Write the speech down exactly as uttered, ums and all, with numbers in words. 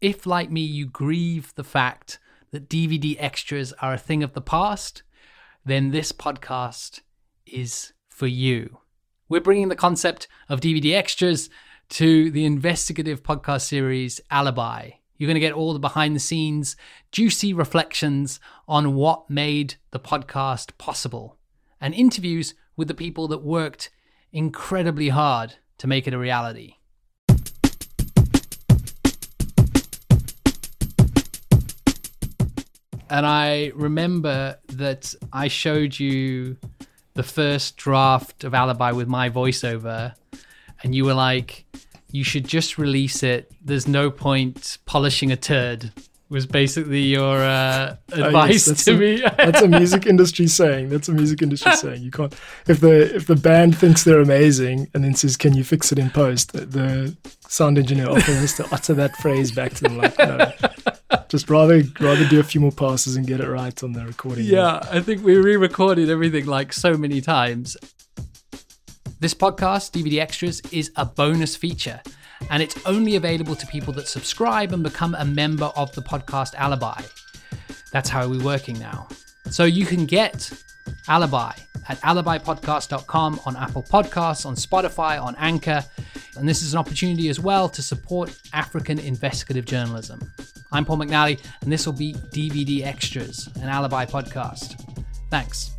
If, like me, you grieve the fact that D V D extras are a thing of the past, then this podcast is for you. We're bringing the concept of D V D extras to the investigative podcast series Alibi. You're going to get all the behind the scenes, juicy reflections on what made the podcast possible and interviews with the people that worked incredibly hard to make it a reality. And I remember that I showed you the first draft of Alibi with my voiceover, and you were like, you should just release it. There's no point polishing a turd, was basically your uh, advice oh, yes, to a, me. That's a music industry saying. That's a music industry saying. You can't, if the if the band thinks they're amazing and then says, can you fix it in post? The, the sound engineer often has to utter that phrase back to them like, no. Just rather rather do a few more passes and get it right on the recording. Yeah, I think we re-recorded everything like so many times. This podcast, D V D Extras, is a bonus feature, and it's only available to people that subscribe and become a member of the podcast Alibi. That's how we're working now. So you can get Alibi at alibi podcast dot com, on Apple Podcasts, on Spotify, on Anchor. And this is an opportunity as well to support African investigative journalism. I'm Paul McNally, and this will be D V D Extras, an Alibi podcast. Thanks.